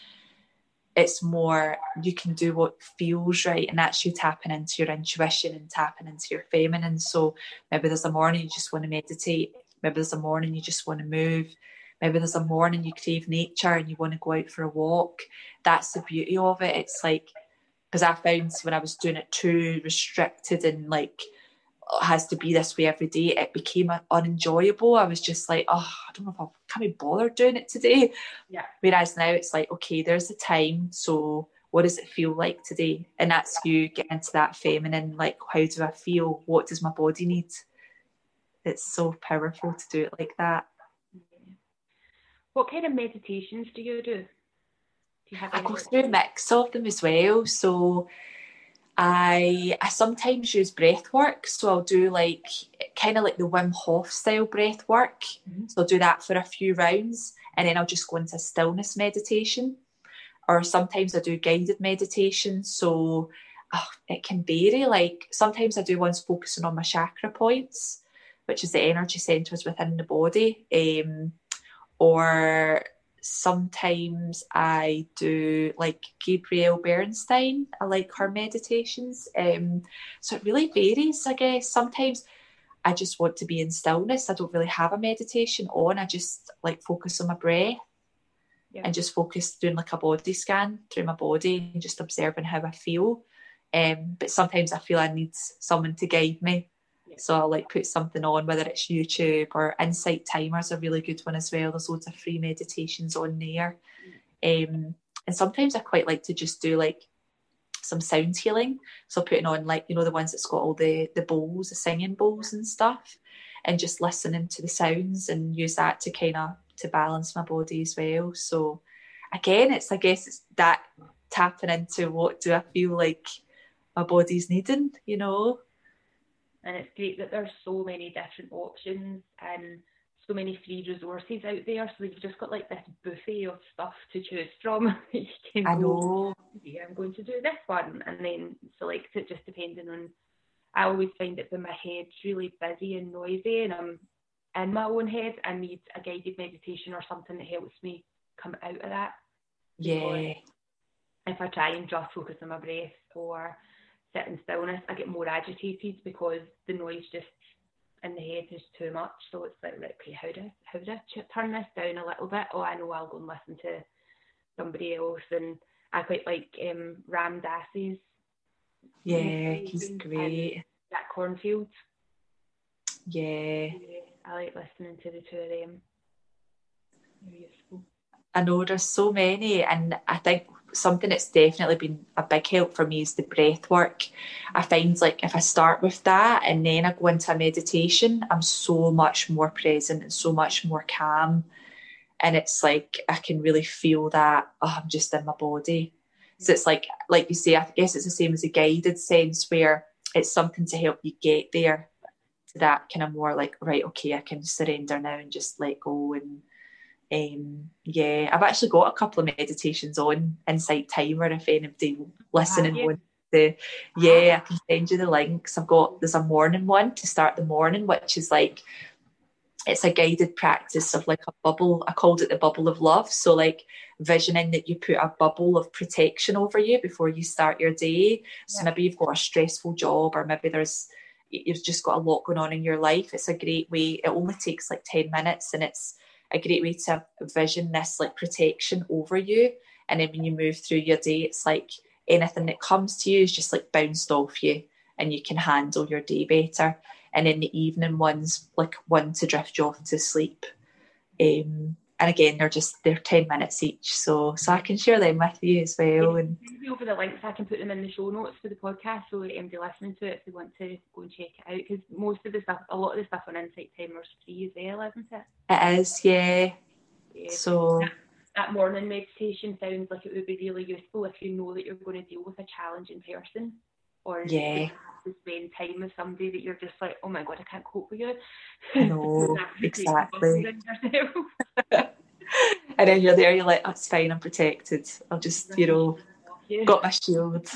it's more you can do what feels right, and that's you tapping into your intuition and tapping into your feminine. So maybe there's a morning you just want to meditate, maybe there's a morning you just want to move, maybe there's a morning you crave nature and you want to go out for a walk. That's the beauty of it. It's like, because I found when I was doing it too restricted and like, it has to be this way every day, it became unenjoyable. I was just like, oh, I don't know if I can be bothered doing it today. Yeah. Whereas now it's like, okay, there's the time. So what does it feel like today? And that's you getting into that feminine, like, how do I feel? What does my body need? It's so powerful to do it like that. What kind of meditations do you do? Do you have I go through a mix of them as well. So I I sometimes use breath work. So I'll do like kind of like the Wim Hof style breath work. Mm-hmm. So I'll do that for a few rounds, and then I'll just go into stillness meditation. Or sometimes I do guided meditation. So oh, it can vary. Like sometimes I do ones focusing on my chakra points, which is the energy centres within the body. Um Or sometimes I do like Gabrielle Bernstein. I like her meditations. Um, so it really varies, I guess. Sometimes I just want to be in stillness. I don't really have a meditation on. I just like focus on my breath yeah. and just focus doing like a body scan through my body and just observing how I feel. Um, but sometimes I feel I need someone to guide me. So I'll like put something on, whether it's YouTube or Insight Timer is a really good one as well. There's loads of free meditations on there. Um, and sometimes I quite like to just do like some sound healing. So putting on like, you know, the ones that's got all the, the bowls, the singing bowls and stuff, and just listening to the sounds and use that to kind of to balance my body as well. So again, it's I guess it's that tapping into what do I feel like my body's needing, you know. And it's great that there's so many different options and so many free resources out there. So you've just got like this buffet of stuff to choose from. You can I know. Go, yeah, I'm going to do this one, and then select it just depending on. I always find it when my head's really busy and noisy, and I'm in my own head. I need a guided meditation or something that helps me come out of that. Yeah. If I try and just focus on my breath or sit in stillness, I get more agitated because the noise just in the head is too much. So it's like, right, okay, how do I, how do I turn this down a little bit? Oh, I know, I'll go and listen to somebody else. And I quite like um, Ram Dassey's. Yeah, he's great. Jack Kornfield. Yeah. yeah. I like listening to the two of them. They're useful. I know there's so many, and I think something that's definitely been a big help for me is the breath work. I find, like, if I start with that and then I go into a meditation, I'm so much more present and so much more calm, and it's like I can really feel that, oh, I'm just in my body. So it's like like you say, I guess it's the same as a guided sense where it's something to help you get there to that kind of more like, right, okay, I can surrender now and just let go. And Um, yeah, I've actually got a couple of meditations on Insight Timer if anybody listening wants to. Yeah, I can send you the links. I've got, there's a morning one to start the morning, which is like, it's a guided practice of like a bubble. I called it the bubble of love. So like visioning that you put a bubble of protection over you before you start your day. So maybe you've got a stressful job, or maybe there's, you've just got a lot going on in your life. It's a great way. It only takes like ten minutes, and it's a great way to envision this like protection over you, and then when you move through your day, it's like anything that comes to you is just like bounced off you, and you can handle your day better. And then the evening one's like one to drift you off to sleep, um, and again they're just they're ten minutes each, so so I can share them with you as well. And over the links, I can put them in the show notes for the podcast, so anybody listening to it, if they want to go and check it out, because most of the stuff, a lot of the stuff on Insight Timer is free as well, isn't it? It is, yeah. yeah. So that, that morning meditation sounds like it would be really useful if you know that you're going to deal with a challenging person, or yeah. you have to spend time with somebody that you're just like, oh my God, I can't cope with you. I know, exactly. And then you're there, you're like, that's fine, I'm protected. I'll just, you know, yeah. got my shield.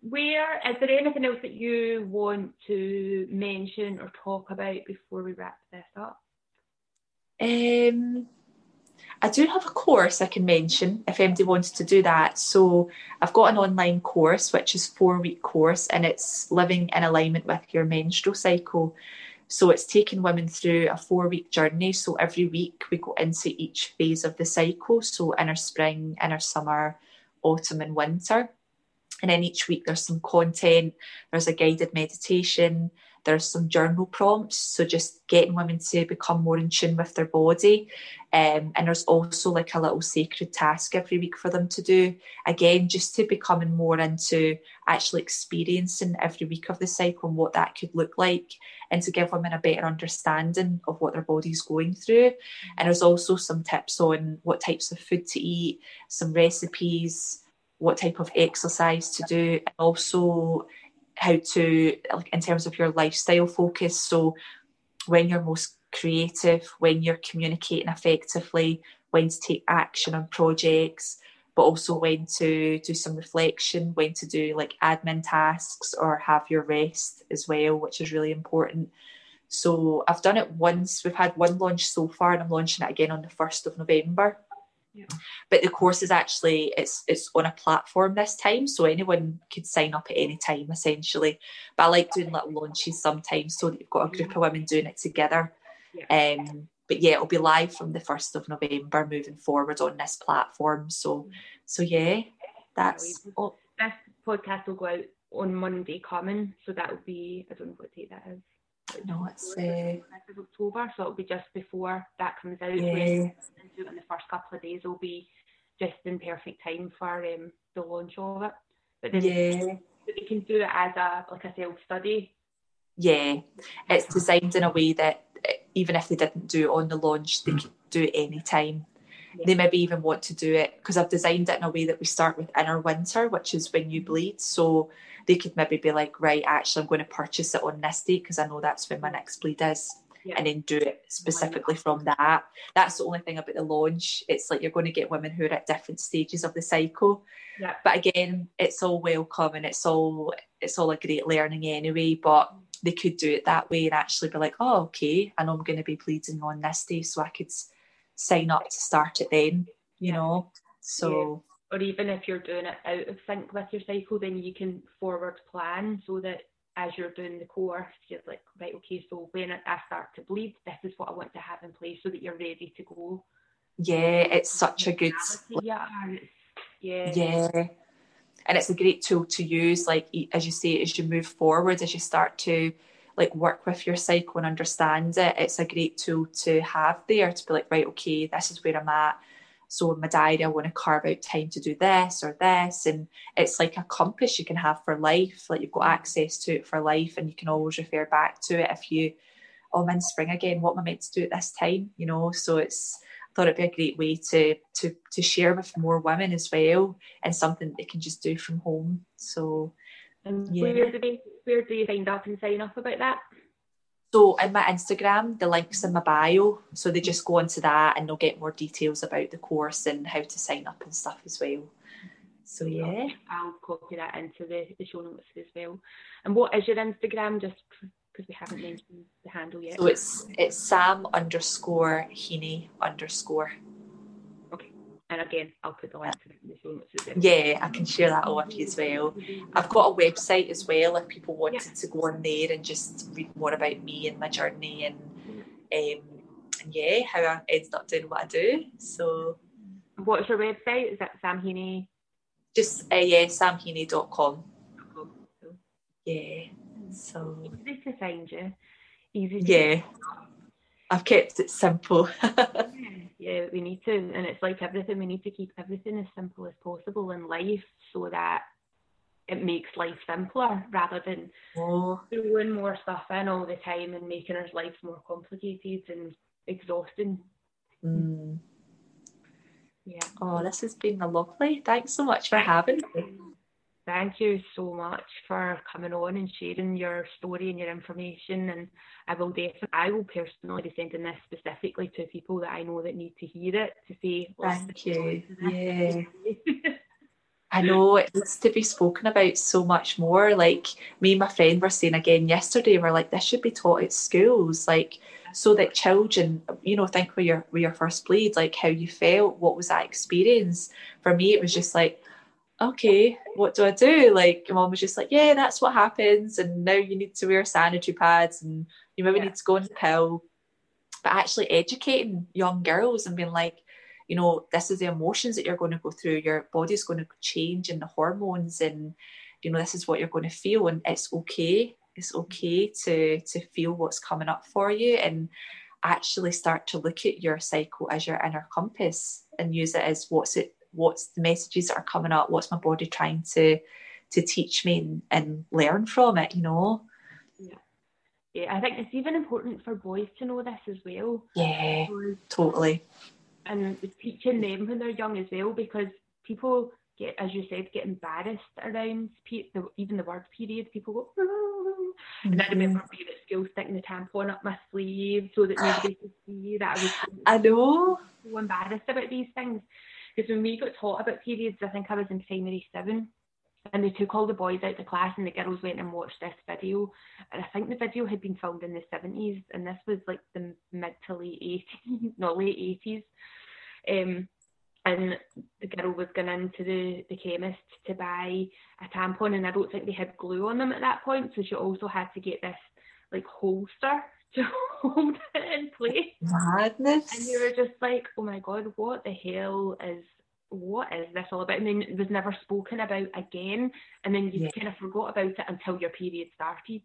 Where, is there anything else that you want to mention or talk about before we wrap this up? Um, I do have a course I can mention if anybody wanted to do that. So I've got an online course, which is a four-week course, and it's living in alignment with your menstrual cycle. So it's taking women through a four-week journey. So every week we go into each phase of the cycle. So inner spring, inner summer, autumn and winter. And then each week there's some content, there's a guided meditation, there's some journal prompts. So just getting women to become more in tune with their body. Um, and there's also like a little sacred task every week for them to do. Again, just to becoming more into actually experiencing every week of the cycle and what that could look like, and to give women a better understanding of what their body's going through. And there's also some tips on what types of food to eat, some recipes, what type of exercise to do, and also how to, like, in terms of your lifestyle focus, so when you're most creative, when you're communicating effectively, when to take action on projects, but also when to do some reflection, when to do like admin tasks or have your rest as well, which is really important. So I've done it once, we've had one launch so far, and I'm launching it again on the first of November. Yeah. But the course is actually it's it's on a platform this time, so anyone could sign up at any time essentially. But I like doing little launches sometimes so that you've got a group of women doing it together. Yeah. Um, but yeah, it'll be live from the first of November moving forward on this platform. So so yeah, that's oh, this podcast will go out on Monday coming, so that will be, I don't know what date that is. No, it's uh, October, so it'll be just before that comes out. Yeah. When, in the first couple of days, will be just in perfect time for um, the launch of it. But then yeah. you can do it as a like a self study. Yeah, it's designed in a way that even if they didn't do it on the launch, they could do it any time. Yeah. They maybe even want to do it, because I've designed it in a way that we start with inner winter, which is when you bleed. So they could maybe be like, right, actually I'm going to purchase it on this date because I know that's when my next bleed is. Yeah. And then do it specifically from that. That's the only thing about the launch. It's like you're going to get women who are at different stages of the cycle. Yeah. But again, it's all welcome, and it's all it's all a great learning anyway. But they could do it that way and actually be like, oh, okay, I know I'm going to be bleeding on this day, so I could sign up to start it then, you know. So yeah. Or even if you're doing it out of sync with your cycle, then you can forward plan so that as you're doing the course, you're like, right, okay, so when I start to bleed, this is what I want to have in place so that you're ready to go. Yeah, it's such a good, yeah, yeah, yeah. And it's a great tool to use, like, as you say, as you move forward, as you start to like work with your cycle and understand it, it's a great tool to have there to be like, right, okay, this is where I'm at. So in my diary, I want to carve out time to do this or this. And it's like a compass you can have for life. Like, you've got access to it for life, and you can always refer back to it if you, oh, I'm in spring again, what am I meant to do at this time? You know, so it's, thought it'd be a great way to to to share with more women as well, and something that they can just do from home. So and yeah. where do they where do you find up and sign up about that? So in my Instagram, the link's in my bio, so they just go onto that and they'll get more details about the course and how to sign up and stuff as well. So yeah, I'll copy that into the, the show notes as well. And what is your Instagram, just because we haven't mentioned the handle yet? So it's it's Sam underscore Heaney underscore. Okay. And again, I'll put the link to the show notes as well. Yeah, I can share that all with you as well. I've got a website as well if people wanted yeah. to go on there and just read more about me and my journey and um and yeah, how I ended up doing what I do. So what's your website? Is that Sam Heaney? Just uh, yeah, sam heaney dot com. Oh, cool. Yeah. So easy to find you. Easy to yeah. Find you. I've kept it simple. yeah, yeah, we need to, and it's like everything, we need to keep everything as simple as possible in life so that it makes life simpler rather than oh. throwing more stuff in all the time and making our lives more complicated and exhausting. Mm. Yeah. Oh, this has been lovely. Thanks so much for having me. Thank you so much for coming on and sharing your story and your information, and I will definitely, I will personally be sending this specifically to people that I know that need to hear it, to say thank you. Yeah. I know it needs to be spoken about so much more. Like, me and my friend were saying again yesterday, we're like, this should be taught at schools, like, so that children, you know, think where your where your first bleed, like how you felt, what was that experience. For me, it was just like, okay, what do I do? Like, mom was just like, yeah, that's what happens, and now you need to wear sanitary pads and you maybe yeah. need to go on the pill. But actually educating young girls and being like, you know, this is the emotions that you're going to go through, your body's going to change and the hormones, and you know, this is what you're going to feel, and it's okay, it's okay to to feel what's coming up for you, and actually start to look at your cycle as your inner compass and use it as what's it what's the messages that are coming up, what's my body trying to to teach me, and, and learn from it, you know. Yeah. Yeah, I think it's even important for boys to know this as well. Yeah, because, totally. And teaching them when they're young as well, because people get, as you said, get embarrassed around pe- the, even the word period. People go, mm-hmm. and I remember being at school sticking the tampon up my sleeve so that nobody could see that I was I know. so embarrassed about these things. Because when we got taught about periods, I think I was in primary seven, and they took all the boys out the class and the girls went and watched this video, and I think the video had been filmed in the seventies, and this was like the mid to late eighties, not late eighties, um, and the girl was going into the, the chemist to buy a tampon, and I don't think they had glue on them at that point, so she also had to get this like holster to hold it in place. Madness. And you were just like, oh my god, what the hell is what is this all about? And then it was never spoken about again, and then you yeah. kind of forgot about it until your period started,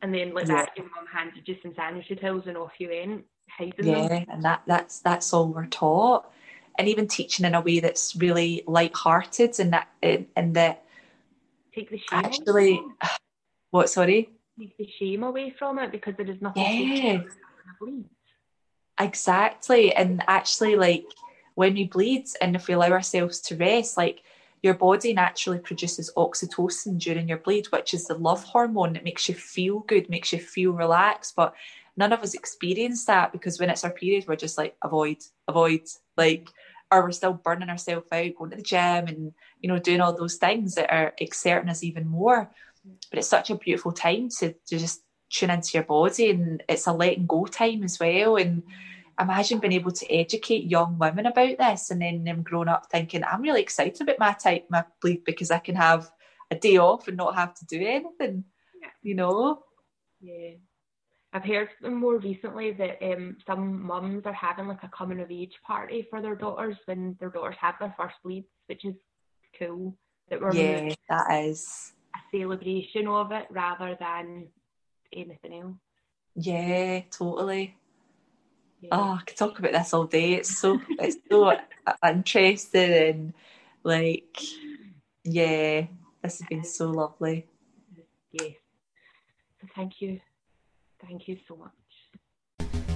and then like yeah. that your mum handed you some sanitary towels and off you went hiding yeah them. And that that's that's all we're taught, and even teaching in a way that's really light-hearted, and that and, and that take the shame actually off. What sorry take the shame away from it, because there is nothing yeah. to exactly. And actually, like, when we bleed and if we allow ourselves to rest, like, your body naturally produces oxytocin during your bleed, which is the love hormone that makes you feel good, makes you feel relaxed. But none of us experience that, because when it's our period, we're just like, avoid avoid like, or we're still burning ourselves out, going to the gym and, you know, doing all those things that are exerting us even more. But it's such a beautiful time to, to just tune into your body, and it's a letting go time as well. And imagine being able to educate young women about this, and then them growing up thinking, I'm really excited about my type, my bleed, because I can have a day off and not have to do anything, yeah. you know? Yeah. I've heard more recently that um, some mums are having like a coming of age party for their daughters when their daughters have their first bleeds, which is cool. That we're yeah, that is a celebration of it rather than anything else. Yeah, totally. Yeah. Oh, I could talk about this all day. It's so it's so interesting, and like, yeah, this has been so lovely. Yes. So thank you. Thank you so much.